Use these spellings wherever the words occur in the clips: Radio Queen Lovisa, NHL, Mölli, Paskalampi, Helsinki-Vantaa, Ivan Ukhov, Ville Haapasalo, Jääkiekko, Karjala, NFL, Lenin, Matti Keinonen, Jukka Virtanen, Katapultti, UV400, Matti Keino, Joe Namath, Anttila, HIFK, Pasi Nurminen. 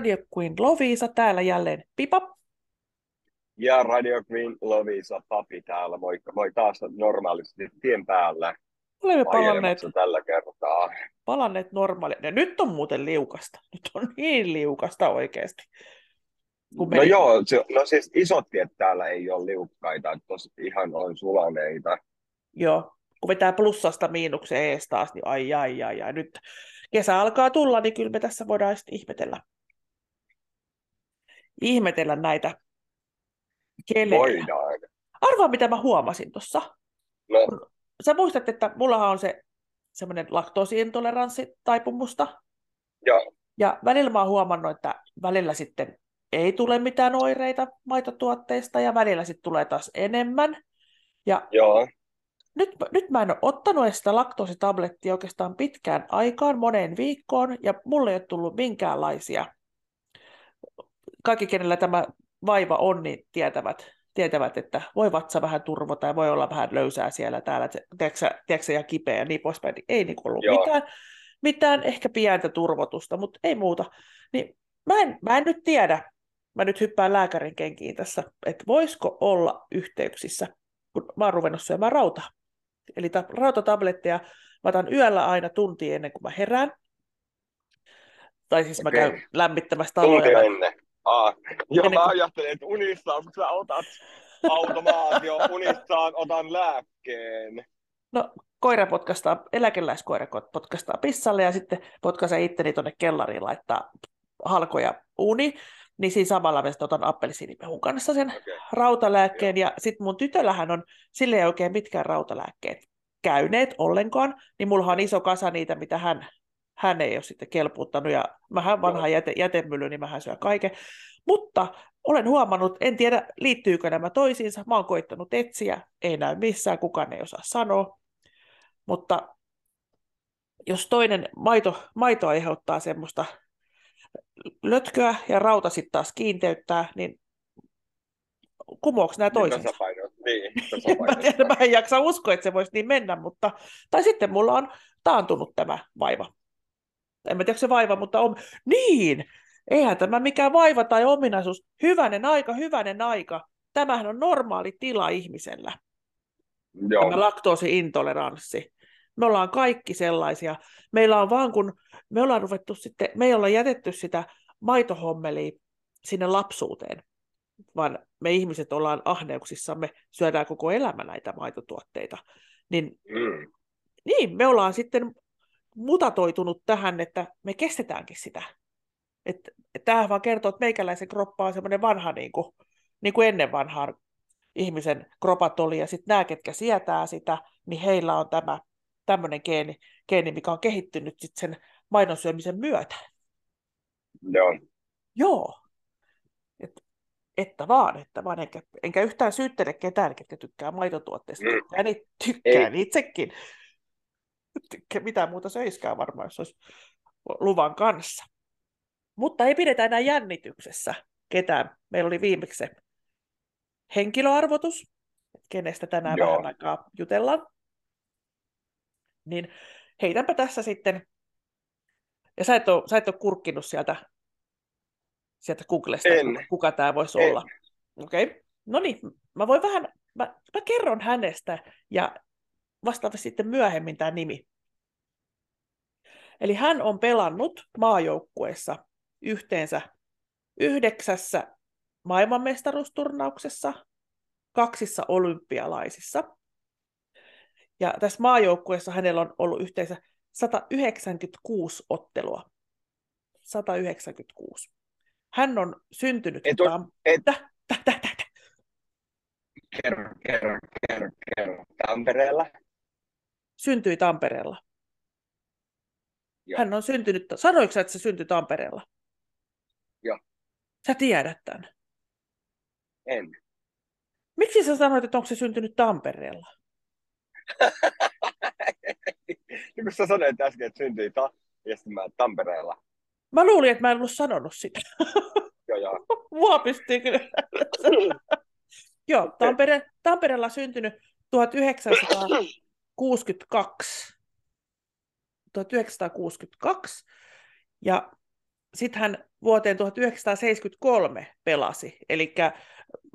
Radio Queen Lovisa, täällä jälleen Pipa. Ja Radio Queen Lovisa, Papi täällä, moikka. Moi taas normaalisti tien päällä. Olemme palanneet normaaliin. Ja nyt on muuten liukasta. Nyt on niin liukasta oikeasti. No joo, siis isot tiet täällä ei ole liukkaita, tuossa ihan on sulaneita. Joo, kun vetää plussasta miinukseen ees taas, niin ai. Nyt kesä alkaa tulla, niin kyllä me tässä voidaan sitten ihmetellä näitä kelejä. Voidaan. Arvaa, mitä mä huomasin tuossa. No. Sä muistat, että mullahan on se semmoinen laktoosiintoleranssi taipumusta. Joo. Ja välillä mä oon huomannut, että välillä sitten ei tule mitään oireita maitotuotteista ja välillä sitten tulee taas enemmän. Ja joo. Nyt mä en ole ottanut edes sitä laktoositablettia oikeastaan pitkään aikaan, moneen viikkoon, ja mulle ei ole tullut minkäänlaisia. Kaikki, kenellä tämä vaiva on, niin tietävät, että voi vatsa vähän turvota ja voi olla vähän löysää siellä täällä, tiedätkö, ja kipeä ja niin poispäin. Ei niin ollut mitään ehkä pientä turvotusta, mutta ei muuta. Niin mä en nyt tiedä, mä nyt hyppään lääkärin kenkiin tässä, että voisiko olla yhteyksissä, kun mä oon ruvennut syömään rautaa. Eli rautatabletteja mä otan yöllä aina tunti ennen kuin mä herään. Tai siis mä käyn lämmittämässä taloja. Tunti ennen. Joo, mä ajattelen, että unissaan, kun sä otat automaatio, unissaan otan lääkkeen. No, koira potkastaa, eläkeläiskoira potkastaa pissalle ja sitten potkaisee itteni tuonne kellariin, laittaa halkoja uuniin. Niin siinä samalla mä otan appelsiinimehun kanssa sen rautalääkkeen. Ja sitten mun tytöllähän on, sille ei oikein mitkään rautalääkkeet käyneet ollenkaan, niin mulla on iso kasa niitä, mitä hän ei ole sitten kelpuuttanut. Ja mähän vanha jätemylly, niin mähän syö kaiken. Mutta olen huomannut, en tiedä liittyykö nämä toisiinsa, mä oon koittanut etsiä, ei näy missään, kukaan ei osaa sanoa. Mutta jos toinen maito aiheuttaa semmoista lötköä ja rauta sitten taas kiinteyttää, niin kumouks nämä toisensa? Niin, mä en jaksa uskoa, että se voisi niin mennä, mutta tai sitten mulla on taantunut tämä vaiva. En mä tiedä, se vaiva, mutta on. Niin, eihän tämä mikään vaiva tai ominaisuus. Hyvänen aika. Tämähän on normaali tila ihmisellä. Joo. Tämä laktoosiintoleranssi. Me ollaan kaikki sellaisia. Meillä on vaan, kun me ollaan ruvettu sitten, me ei olla jätetty sitä maitohommelia sinne lapsuuteen, vaan me ihmiset ollaan ahneuksissamme, syödään koko elämä näitä maitotuotteita. Niin, me ollaan sitten mutatoitunut tähän, että me kestetäänkin sitä. Tämähän vaan kertoo, että meikäläisen kroppa on semmoinen vanha, niin kuin ennen vanhaan ihmisen kropat oli, ja sitten nämä, ketkä sietää sitä, niin heillä on tämmöinen geeni, mikä on kehittynyt sit sen maidon syömisen myötä. Joo. Joo. Että vaan. Enkä yhtään syyttele ketään, ketkä tykkää maitotuotteista. Tykkään itsekin. Mitään muuta söiskään varmaan, jos olisi luvan kanssa. Mutta ei pidetä enää jännityksessä ketään. Meillä oli viimeksi se henkilöarvotus, kenestä tänään vähän aikaa jutellaan. Niin heitänpä tässä sitten, ja sä et ole kurkkinut sieltä Googlesta, kuka tämä voisi olla. Okei. No niin, mä voin vähän, mä kerron hänestä, ja vastaava sitten myöhemmin tämä nimi. Eli hän on pelannut maajoukkueessa yhteensä 9 maailmanmestaruusturnauksessa, 2 olympialaisissa. Ja tässä maajoukkueessa hänellä on ollut yhteensä 196 ottelua. 196. Hän on syntynyt... Kerro. Tampereella. Syntyi Tampereella. Joo. Hän on syntynyt... Sanoitko sä, että se syntyi Tampereella? Joo. Sä tiedät tämän? En. Miksi sä sanoit, että onko se syntynyt Tampereella? Niin kun sä sanoit äsken, että syntyi Tampereella. Mä luulin, että mä en ollut sanonut sitä. Joo. Mua pystyy kyllä. Joo, Tampereella syntynyt 1962. 1962. Ja sitten hän vuoteen 1973 pelasi. Eli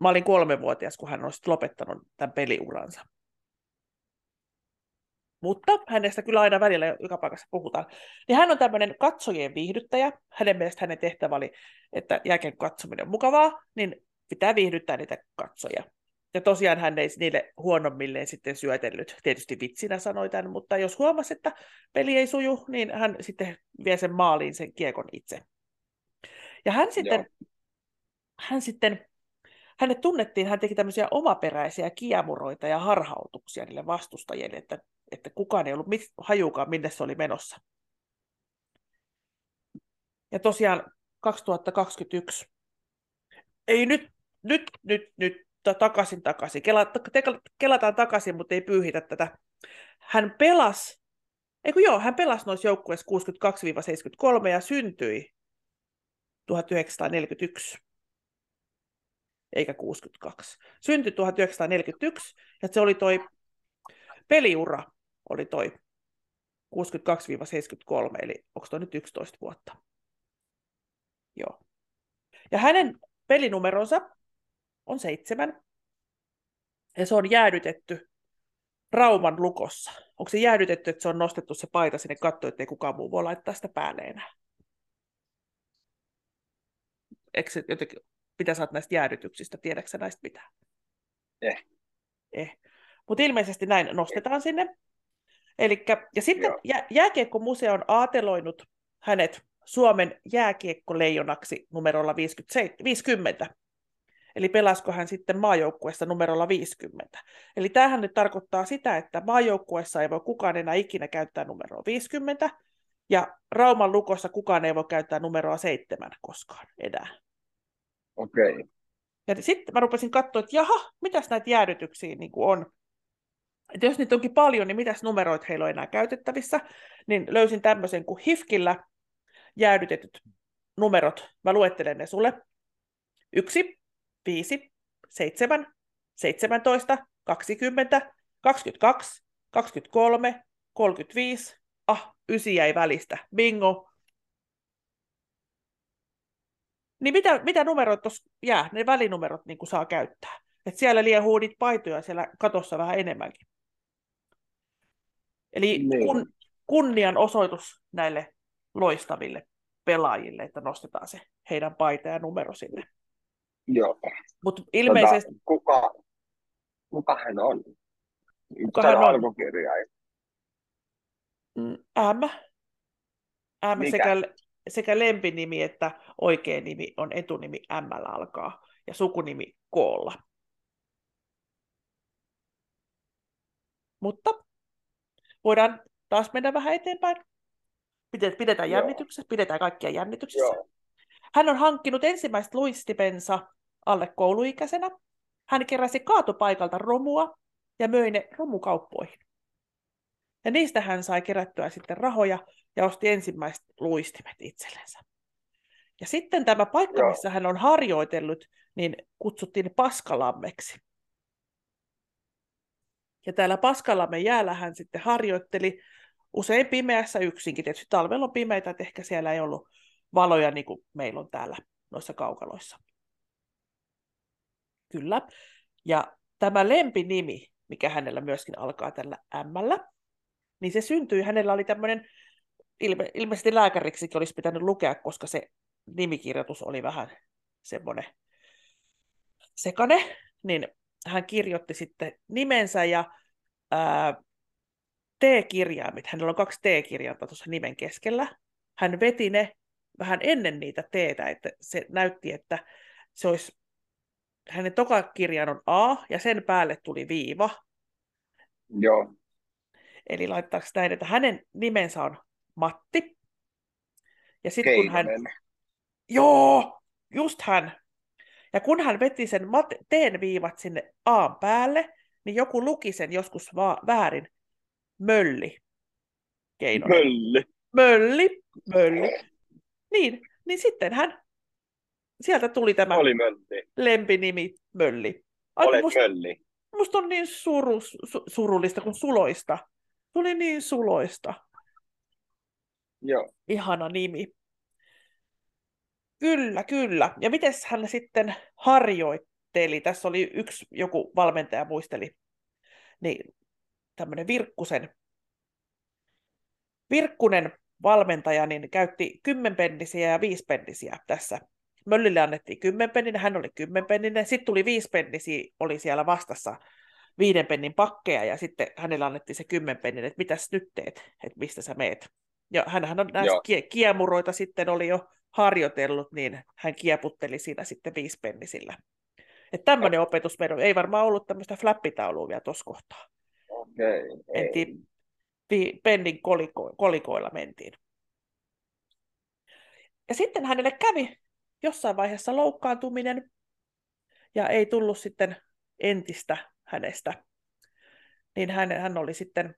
mä olin 3-vuotias, kun hän olisi lopettanut tämän peliuransa. Mutta hänestä kyllä aina välillä joka paikassa puhutaan. Niin hän on tämmöinen katsojien viihdyttäjä. Hänen mielestä hänen tehtävä oli, että jääkiekon katsominen on mukavaa, niin pitää viihdyttää niitä katsojia. Ja tosiaan hän ei niille huonommilleen sitten syötellyt. Tietysti vitsinä sanoi tämän, mutta jos huomasi, että peli ei suju, niin hän sitten vie sen maaliin sen kiekon itse. Ja hänet tunnettiin, hän teki tämmöisiä omaperäisiä kiemuroita ja harhautuksia niille vastustajille, että kukaan ei ollut hajukaan, minne se oli menossa. Ja tosiaan 2021. Ei nyt. Takaisin. Kelataan takaisin, mutta ei pyyhitä tätä. Hän pelasi noissa joukkueissa 62-73 ja syntyi 1941, eikä 62. Syntyi 1941 ja se oli toi peliura, oli toi 62-73, eli onko toi nyt 11 vuotta? Joo. Ja hänen pelinumeronsa on 7. Ja se on jäädytetty Rauman lukossa. Onko se jäädytetty, että se on nostettu se paita sinne kattoon, ettei kukaan muu voi laittaa sitä päälle enää? Mitä sä oot näistä jäädytyksistä? Tiedätkö sä näistä mitään? Mutta ilmeisesti näin nostetaan sinne. Elikkä, ja sitten Jääkiekkomuseo on aateloinut hänet Suomen jääkiekkoleijonaksi numerolla 50. Eli pelasiko hän sitten maajoukkueessa numerolla 50. Eli tämähän nyt tarkoittaa sitä, että maajoukkueessa ei voi kukaan enää ikinä käyttää numeroa 50, ja Rauman lukossa kukaan ei voi käyttää numeroa 7 koskaan enää. Okei. Okay. Ja sitten mä rupesin katsoa, että jaha, mitäs näitä jäädytyksiä niin kuin on. Että jos niitä onkin paljon, niin mitäs numeroita heillä on enää käytettävissä, niin löysin tämmöisen kuin HIFKillä jäädytetyt numerot. Mä luettelen ne sulle. 1. 5, 7, 17, 20, 22, 23, 35, 9 jäi välistä, bingo. Niin mitä numerot tuossa jää, ne välinumerot niin kuin saa käyttää. Et siellä liehuu niitä paitoja siellä katossa vähän enemmänkin. Eli kunnianosoitus näille loistaville pelaajille, että nostetaan se heidän paita ja numero sinne. Joo. Mutta ilmeisesti... Kuka hän on? Kuka hän on? Alkukirjain. M sekä lempinimi että oikea nimi on etunimi M:llä alkaa ja sukunimi K:lla. Mutta voidaan taas mennä vähän eteenpäin. Pidetään jännityksessä, pidetään kaikkia jännityksessä. Joo. Hän on hankkinut ensimmäiset luistimensa alle kouluikäisenä. Hän keräsi kaatopaikalta romua ja möi ne romukauppoihin. Ja niistä hän sai kerättyä sitten rahoja ja osti ensimmäiset luistimet itsellensä. Ja sitten tämä paikka, missä hän on harjoitellut, niin kutsuttiin Paskalammeksi. Ja täällä Paskalammen jäällä hän sitten harjoitteli usein pimeässä yksinkin. Tietysti talvella on pimeitä, että ehkä siellä ei ollut valoja, niin kuin meillä on täällä noissa kaukaloissa. Kyllä. Ja tämä lempinimi, mikä hänellä myöskin alkaa tällä M:llä, niin se syntyi. Hänellä oli tämmöinen, ilmeisesti lääkäriksikin olisi pitänyt lukea, koska se nimikirjoitus oli vähän semmoinen sekane. Niin hän kirjoitti sitten nimensä ja T-kirjaimit. Hänellä on 2 T-kirjainta tuossa nimen keskellä. Hän veti ne vähän ennen niitä teetä, että se näytti, että se olisi, hänen toka kirjan on A, ja sen päälle tuli viiva. Joo. Eli laittaako näin, että hänen nimensä on Matti. Ja sit Keinonen. Joo, just hän. Ja kun hän veti sen teen viivat sinne Aan päälle, niin joku luki sen joskus väärin. Mölli. Keinonen. Mölli. Niin sitten sieltä tuli tämä lempinimi Mölli. Mölli. Musta on niin surullista kuin suloista. Tuli niin suloista. Joo. Ihana nimi. Kyllä, kyllä. Ja mites hän sitten harjoitteli? Tässä oli yksi, joku valmentaja muisteli, niin tämmöinen Virkkunen valmentaja niin käytti 10-pennisiä ja 5-pennisiä tässä. Möllille annettiin 10-penninen, hän oli 10-penninen, sitten tuli 5-pennisiä, oli siellä vastassa 5 pennin pakkeja, ja sitten hänellä annettiin se 10-penninen, että mitäs nyt teet, että mistä sä meet. Ja hänhän on näistä kiemuroita sitten oli jo harjoitellut, niin hän kieputteli siinä sitten 5-pennisillä. Että tämmöinen opetus meidän ei varmaan ollut tämmöistä flappitaulua vielä tuossa kohtaa. Mentiin pennin kolikoilla mentiin. Ja sitten hänelle kävi jossain vaiheessa loukkaantuminen, ja ei tullut sitten entistä hänestä. Niin hän oli sitten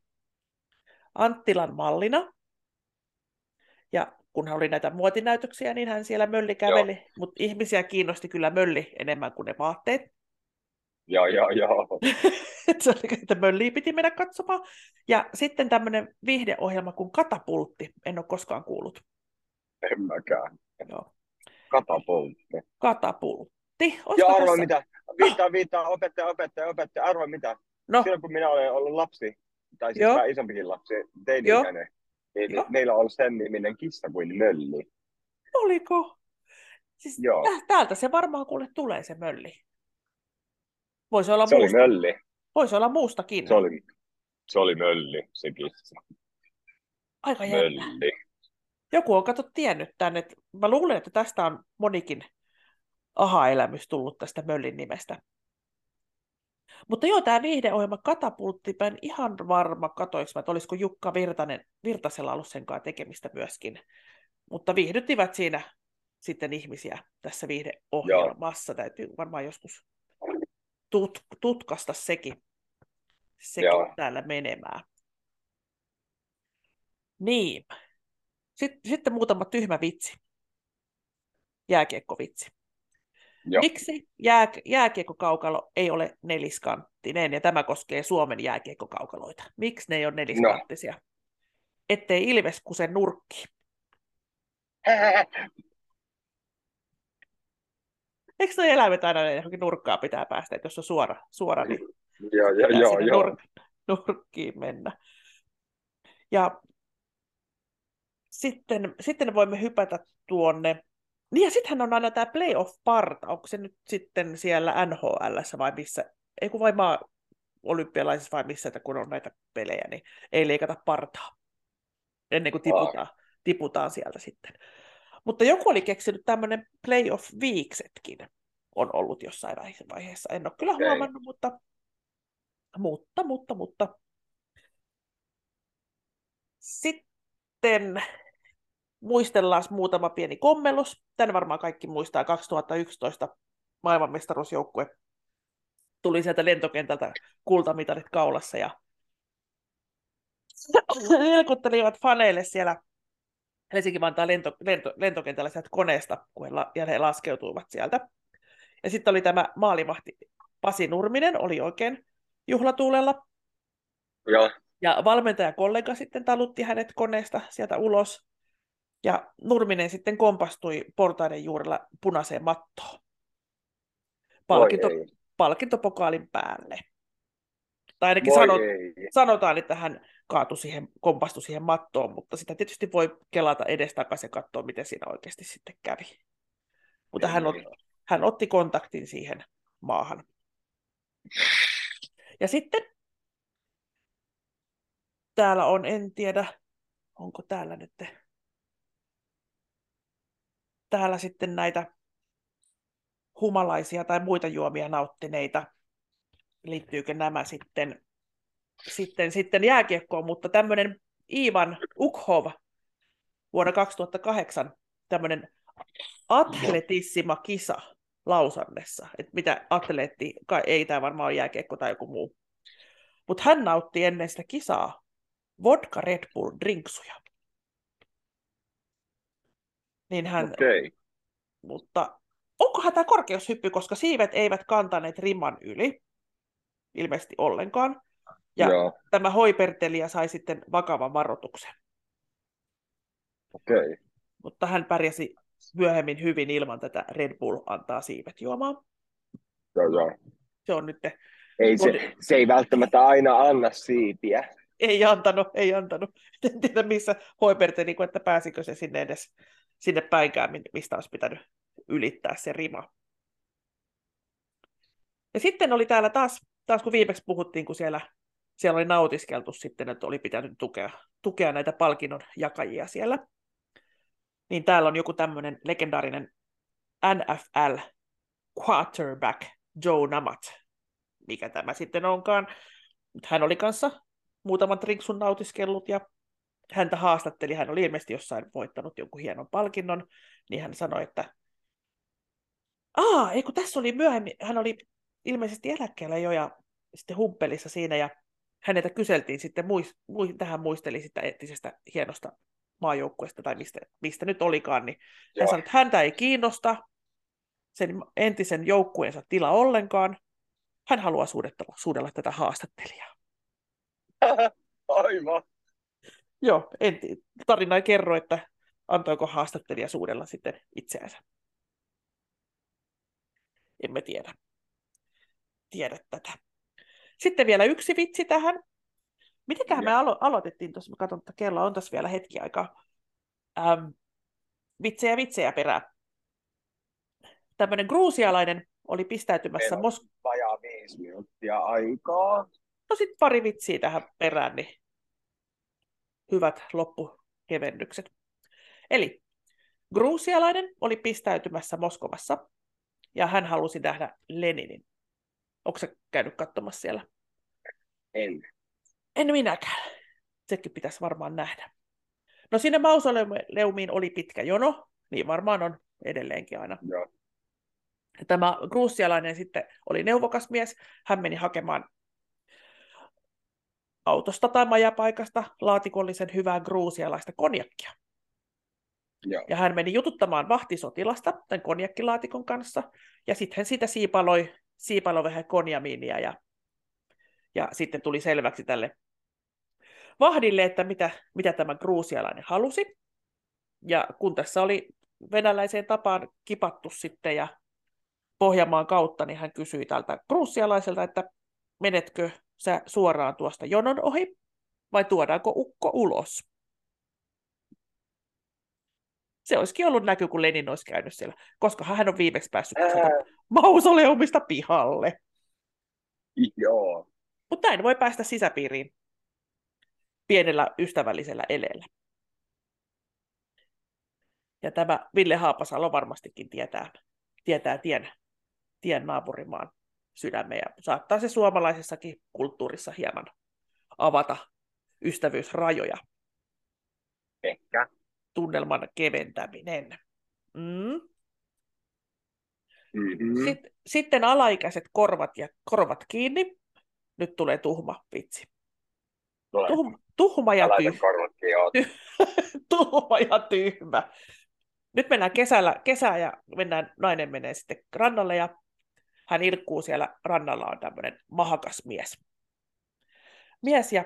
Anttilan mallina, ja kun hän oli näitä muotinäytöksiä, niin hän siellä Mölli käveli, mutta ihmisiä kiinnosti kyllä Mölli enemmän kuin ne vaatteet. Joo. Se oli, että Mölliä piti mennä katsomaan. Ja sitten tämmöinen viihdeohjelma kuin Katapultti, en ole koskaan kuullut. En mäkään. Joo. Katapultti. Katapultti. Ja arvoin mitä. Viittaa, opettaja, arvoin mitä. No. Silloin kun minä olen ollut lapsi, tai siis vähän isompikin lapsi, teini-ikäinen, niin meillä on ollut sen niminen kissa kuin Mölli. Oliko? Siis täältä se varmaan kuule tulee se Mölli. Voisi olla se muusta. Oli Mölli. Voisi olla muustakin. Se oli Mölli, se kissa. Aika jännä. Joku on kato tiennyt tämän, että mä luulen, että tästä on monikin aha-elämys tullut tästä Möllin nimestä. Mutta joo, tämä viihdeohjelma Katapultti, mä en ihan varma katoinko mä, että olisiko Jukka Virtasella ollut sen kanssa tekemistä myöskin. Mutta viihdyttivät siinä sitten ihmisiä tässä viihdeohjelmassa. Joo. Täytyy varmaan joskus tutkasta sekin täällä menemään. Niin. Sitten muutama tyhmä vitsi. Jääkiekkovitsi. Joo. Miksi jääkiekkokaukalo ei ole neliskanttinen? Ja tämä koskee Suomen jääkiekkokaukaloita. Miksi ne ei ole neliskanttisia? No. Ettei Ilves kusen nurkki. Eikö nuo eläimet aina johonkin nurkkaan pitää päästä, että jos on suora niin pitää nurkkiin mennä. Ja sitten voimme hypätä tuonne. Niin ja sittenhän on aina tämä playoff-parta. Onko se nyt sitten siellä NHL:ssä vai missä? Ei kun vai olympialaisissa vai missä, että kun on näitä pelejä, niin ei leikata partaa ennen kuin tiputaan sieltä sitten. Mutta joku oli keksinyt tämmöinen playoff-viiksetkin on ollut jossain vaiheessa. En ole kyllä huomannut, mutta. Sitten muistellaan muutama pieni kommelus. Tän varmaan kaikki muistaa 2011 maailmanmestaruusjoukkue. Tuli sieltä lentokentältä kultamitalit kaulassa ja helkuttelivat faneille siellä Helsinki-Vantaan lentokentällä sieltä koneesta, kun he laskeutuivat sieltä. Ja sitten oli tämä maalivahti Pasi Nurminen, oli oikein juhlatuulella. Ja valmentajakollega sitten talutti hänet koneesta sieltä ulos. Ja Nurminen sitten kompastui portaiden juurella punaiseen mattoon palkintopokaalin päälle. Tai ainakin sanotaan, että hän kompastui siihen mattoon, mutta sitä tietysti voi kelata edestakaisin ja katsoa, miten siinä oikeasti sitten kävi. Mutta hän otti kontaktin siihen maahan. Ja sitten täällä on, en tiedä, onko täällä nyt täällä sitten näitä humalaisia tai muita juomia nauttineita. Liittyykö nämä sitten jääkiekkoon, mutta tämmöinen Ivan Ukhov vuonna 2008 tämmöinen atletissima-kisa Lausannessa, että mitä atleetti, ei tämä varmaan ole jääkiekko tai joku muu, mutta hän nautti ennen sitä kisaa vodka Red Bull drinksuja. Niin hän, mutta onkohan tämä korkeushyppy, koska siivet eivät kantaneet riman yli, ilmeisesti ollenkaan. Ja tämä hoipertelija sai sitten vakavan varoituksen. Mutta hän pärjäsi myöhemmin hyvin ilman tätä Red Bull antaa siivet juomaan. Joo. Se on nyt ne. Se ei välttämättä aina anna siipiä. Ei antanut. En tiedä missä hoiperti, niin että pääsikö se sinne edes sinne päinkään, mistä olisi pitänyt ylittää se rima. Ja sitten oli täällä taas kun viimeksi puhuttiin, kun siellä oli nautiskeltu sitten, että oli pitänyt tukea näitä palkinnon jakajia siellä. Niin täällä on joku tämmöinen legendaarinen NFL quarterback Joe Namath, mikä tämä sitten onkaan. Hän oli kanssa muutaman rinksun nautiskellut ja häntä haastatteli. Hän oli ilmeisesti jossain voittanut jonkun hienon palkinnon, niin hän sanoi, että ei kun tässä oli myöhemmin, hän oli ilmeisesti eläkkeellä jo ja sitten humppelissa siinä ja häneltä kyseltiin sitten, tähän muisteli sitä entisestä hienosta maajoukkueesta tai mistä nyt olikaan, niin hän sanoi, että häntä ei kiinnosta sen entisen joukkueensa tila ollenkaan. Hän haluaa suudella tätä haastattelijaa. Aivan. Joo, tarina ei kerro, että antoiko haastattelija suudella sitten itseänsä. Emme tiedä tätä. Sitten vielä yksi vitsi tähän. Mitenköhän me aloitettiin tuossa? Mä katson, että kello on tässä vielä hetki aikaa. Vitsejä perään. Tämmöinen gruusialainen oli pistäytymässä vajaa 5 minuuttia aikaa. No sitten pari vitsiä tähän perään, niin hyvät loppukevennykset. Eli gruusialainen oli pistäytymässä Moskovassa ja hän halusi nähdä Leninin. Onko sä käynyt katsomassa siellä? En minäkään. Sekin pitäisi varmaan nähdä. No sinne mausoleumiin oli pitkä jono, niin varmaan on edelleenkin aina. Joo. Tämä gruusialainen sitten oli neuvokas mies. Hän meni hakemaan autosta tai majapaikasta laatikollisen hyvää gruusialaista konjakkia. Joo. Ja hän meni jututtamaan vahtisotilasta tämän konjakkilaatikon kanssa. Ja sitten hän siitä siipaloi vähän konjamiinia ja sitten tuli selväksi tälle vahdille, että mitä tämä gruusialainen halusi. Ja kun tässä oli venäläiseen tapaan kipattu sitten ja Pohjanmaan kautta, niin hän kysyi tältä gruusialaiselta, että menetkö sä suoraan tuosta jonon ohi vai tuodaanko ukko ulos? Se olisikin ollut näky, kun Lenin olisi käynyt siellä, koska hän on viimeksi päässyt mausoleumista pihalle. Joo. Mutta näin voi päästä sisäpiiriin pienellä ystävällisellä eleellä. Ja tämä Ville Haapasalo varmastikin tietää tien naapurimaan sydämen ja saattaa se suomalaisessakin kulttuurissa hieman avata ystävyysrajoja. Ehkä. Tunnelman keventäminen. Sitten alaikäiset korvat kiinni. Nyt tulee tuhma vitsi. Tuhma ja tyhmä. Nyt mennään kesää ja nainen menee sitten rannalle ja hän ilkkuu siellä rannalla on tämmöinen mahakas mies. Mies ja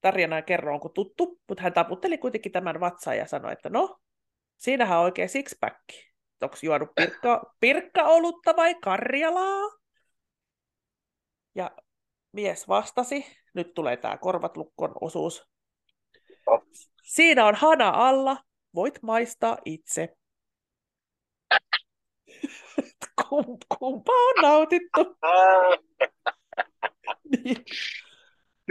tarina ja kerro onko tuttu, mutta hän taputteli kuitenkin tämän vatsaan ja sanoi, että no, siinähän on oikein six-pack. Onko juonut pirkkaolutta vai Karjalaa? Ja mies vastasi, nyt tulee tämä korvat lukkon osuus. Siinä on hana alla, voit maistaa itse. Kumpa on nautittu? Niin.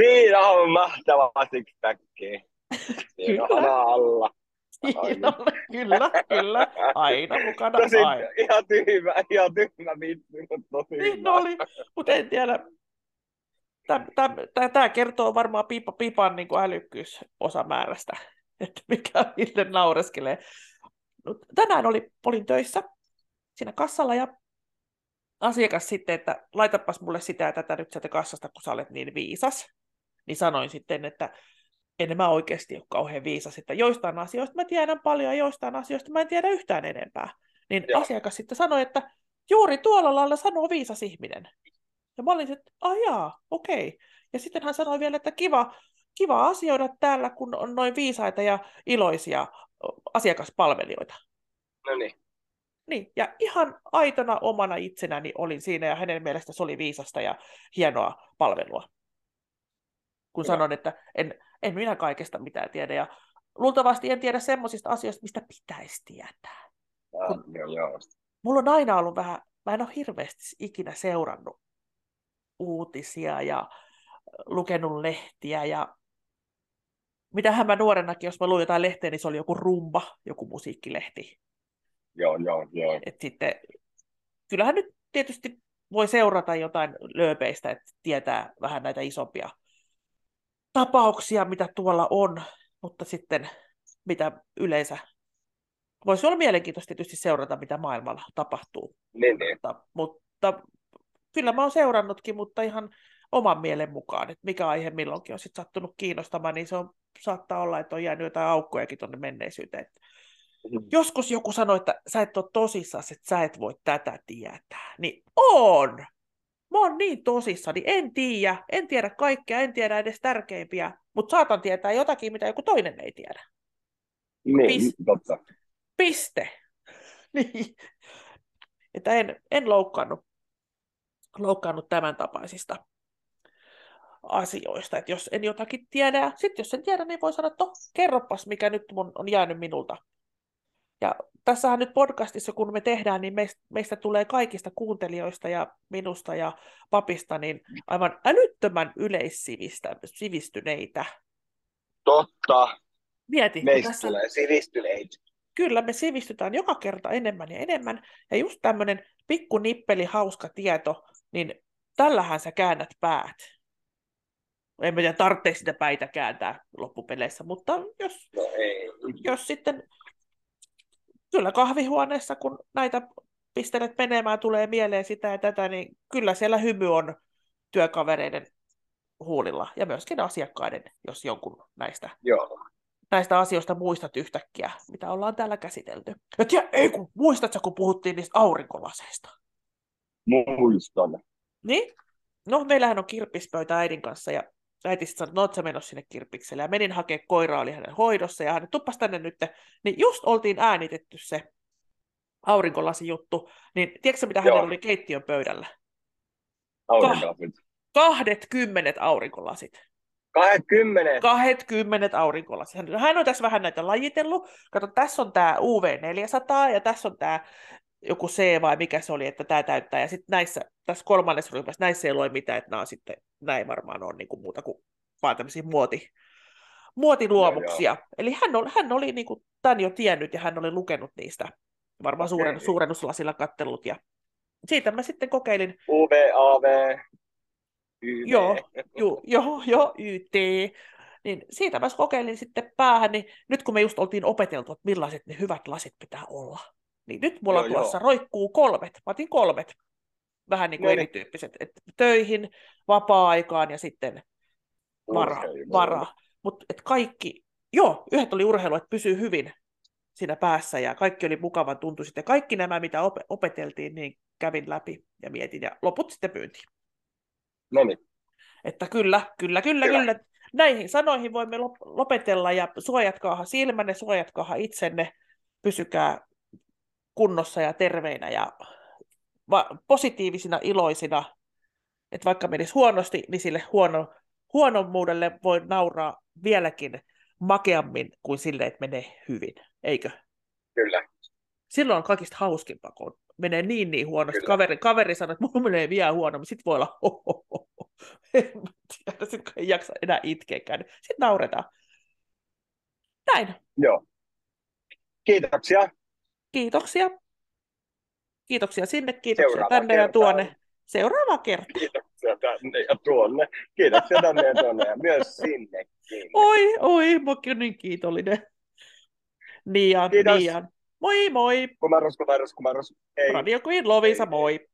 Siinä on mahtava six-packia. Siinä on hana alla. Kyllä. Aina mukana. Tosin, aina. Ihan tyhmä vitsi, mutta tosi niin hyvä. Oli, mutta en tiedä. Tämä kertoo varmaan pipan niin kuin älykkyysosamäärästä, että mikä niille naureskelee. Tänään olin töissä siinä kassalla ja asiakas sitten, että laitapas mulle sitä ja tätä nyt sieltä kassasta, kun sä olet niin viisas. Niin sanoin sitten, että en mä oikeasti ole kauhean viisas, että joistain asioista mä tiedän paljon ja joistain asioista mä en tiedä yhtään enempää. Niin joo. Asiakas sitten sanoi, että juuri tuolla lailla sanoo viisas ihminen. Ja mä olin, että ajaa, okei. Ja sitten hän sanoi vielä, että kiva asioida täällä, kun on noin viisaita ja iloisia asiakaspalvelijoita. No niin. Niin, ja ihan aitona omana itsenäni olin siinä, ja hänen mielestä se oli viisasta ja hienoa palvelua. Kun Hyvä. Sanon, että en minä kaikesta mitään tiedä, ja luultavasti en tiedä semmoisista asioista, mistä pitäisi tietää. Mulla on aina ollut vähän, mä en ole hirveästi ikinä seurannut uutisia ja lukenut lehtiä, ja mitähän mä nuorenakin, jos mä luin jotain lehteä, niin se oli joku rumba, joku musiikkilehti. Joo. Et sitten, kyllähän nyt tietysti voi seurata jotain lööpeistä, että tietää vähän näitä isompia tapauksia, mitä tuolla on, mutta sitten mitä yleensä. Voisi olla mielenkiintoista tietysti seurata, mitä maailmalla tapahtuu. Niin. Mutta kyllä mä oon seurannutkin, mutta ihan oman mielen mukaan, että mikä aihe milloinkin on sitten sattunut kiinnostamaan, niin se on, saattaa olla, että on jäänyt jotain aukkojakin tuonne menneisyyteen. Joskus joku sanoi, että sä et ole tosissaan, että sä et voi tätä tietää. Niin on! Mä oon niin tosissani, en tiedä kaikkea, en tiedä edes tärkeimpiä, mutta saatan tietää jotakin, mitä joku toinen ei tiedä. Niin, totta. Piste. Niin. Että en loukkaannut tämän tapaisista asioista. Että jos en jotakin tiedä, sitten jos en tiedä, niin voi sanoa, että kerropas, mikä nyt on jäänyt minulta. Ja tässähän nyt podcastissa, kun me tehdään, niin meistä tulee kaikista kuuntelijoista ja minusta ja papista niin aivan älyttömän yleissivistyneitä. Totta. Mieti. Meistä tässä tulee sivistyneitä. Kyllä, me sivistytään joka kerta enemmän ja enemmän. Ja just tämmöinen pikku nippeli, hauska tieto, niin tällähän sä käännät päät. En tiedä, tarvitseeko sitä päitä kääntää loppupeleissä, mutta jos sitten... Kyllä kahvihuoneessa, kun näitä pistelet menemään, tulee mieleen sitä ja tätä, niin kyllä siellä hymy on työkavereiden huulilla ja myöskin asiakkaiden, jos jonkun näistä asioista muistat yhtäkkiä, mitä ollaan täällä käsitelty. Muistatko, kun puhuttiin niistä aurinkolaseista? Muistan. Niin? No, meillähän on kirppispöytä äidin kanssa ja äiti sanoi, että oot sä menossa sinne kirppikselle. Ja menin hakemaan, koira oli hänen hoidossa ja hän tuppas tänne nyt. Niin just oltiin äänitetty se aurinkolasi juttu. Niin tiedätkö mitä hänellä oli keittiön pöydällä? Aurinkolasit. 20 aurinkolasit. 20? 20 aurinkolasit. Hän on tässä vähän näitä lajitellut. Kato, tässä on tämä UV400 ja tässä on tämä joku C vai mikä se oli, että tämä täyttää. Ja sitten näissä, tässä kolmannessa ryhmässä, näissä ei ole mitään, että nämä on sitten... Näin varmaan on niin kuin muuta kuin vaan tämmöisiä muotiluomuksia. No, eli hän oli niin kuin tämän jo tiennyt ja hän oli lukenut niistä. Varmaan suurennuslasilla kattellut. Ja siitä mä sitten kokeilin. UVAV. YV. Joo, YT. Niin siitä mä kokeilin sitten päähän. Niin nyt kun me just oltiin opeteltu, että millaiset ne hyvät lasit pitää olla. Niin nyt mulla tuossa roikkuu 3. Mä otin 3. Vähän niin kuin erityyppiset, että töihin, vapaa-aikaan ja sitten vara. Mutta kaikki, yhdet oli urheilu, että pysyy hyvin siinä päässä ja kaikki oli mukavan tuntu sitten. Kaikki nämä, mitä opeteltiin, niin kävin läpi ja mietin ja loput sitten pyyntiin. No niin. Että kyllä. Näihin sanoihin voimme lopetella ja suojatkaahan silmänne, suojatkaahan itsenne, pysykää kunnossa ja terveinä ja... positiivisina, iloisina, että vaikka menisi huonosti, niin sille huonommuudelle voi nauraa vieläkin makeammin kuin sille, että menee hyvin, eikö? Kyllä. Silloin on kaikista hauskimpaa, kun menee niin huonosti. Kaveri sanoo, että mulla menee vielä huonommin, sitten voi olla hohohoho. Sitten kun ei jaksa enää itkeäkään, niin sitten nauretaan. Näin. Joo. Kiitoksia. Kiitoksia sinne, kiitoksia tänne ja tuonne. Seuraava kerta. Kiitoksia tänne ja tuonne ja myös sinnekin. Oi, mä oon niin kiitollinen. Niian. Moi moi. Kumarus. Hei. Radio Queen Lovisa, moi.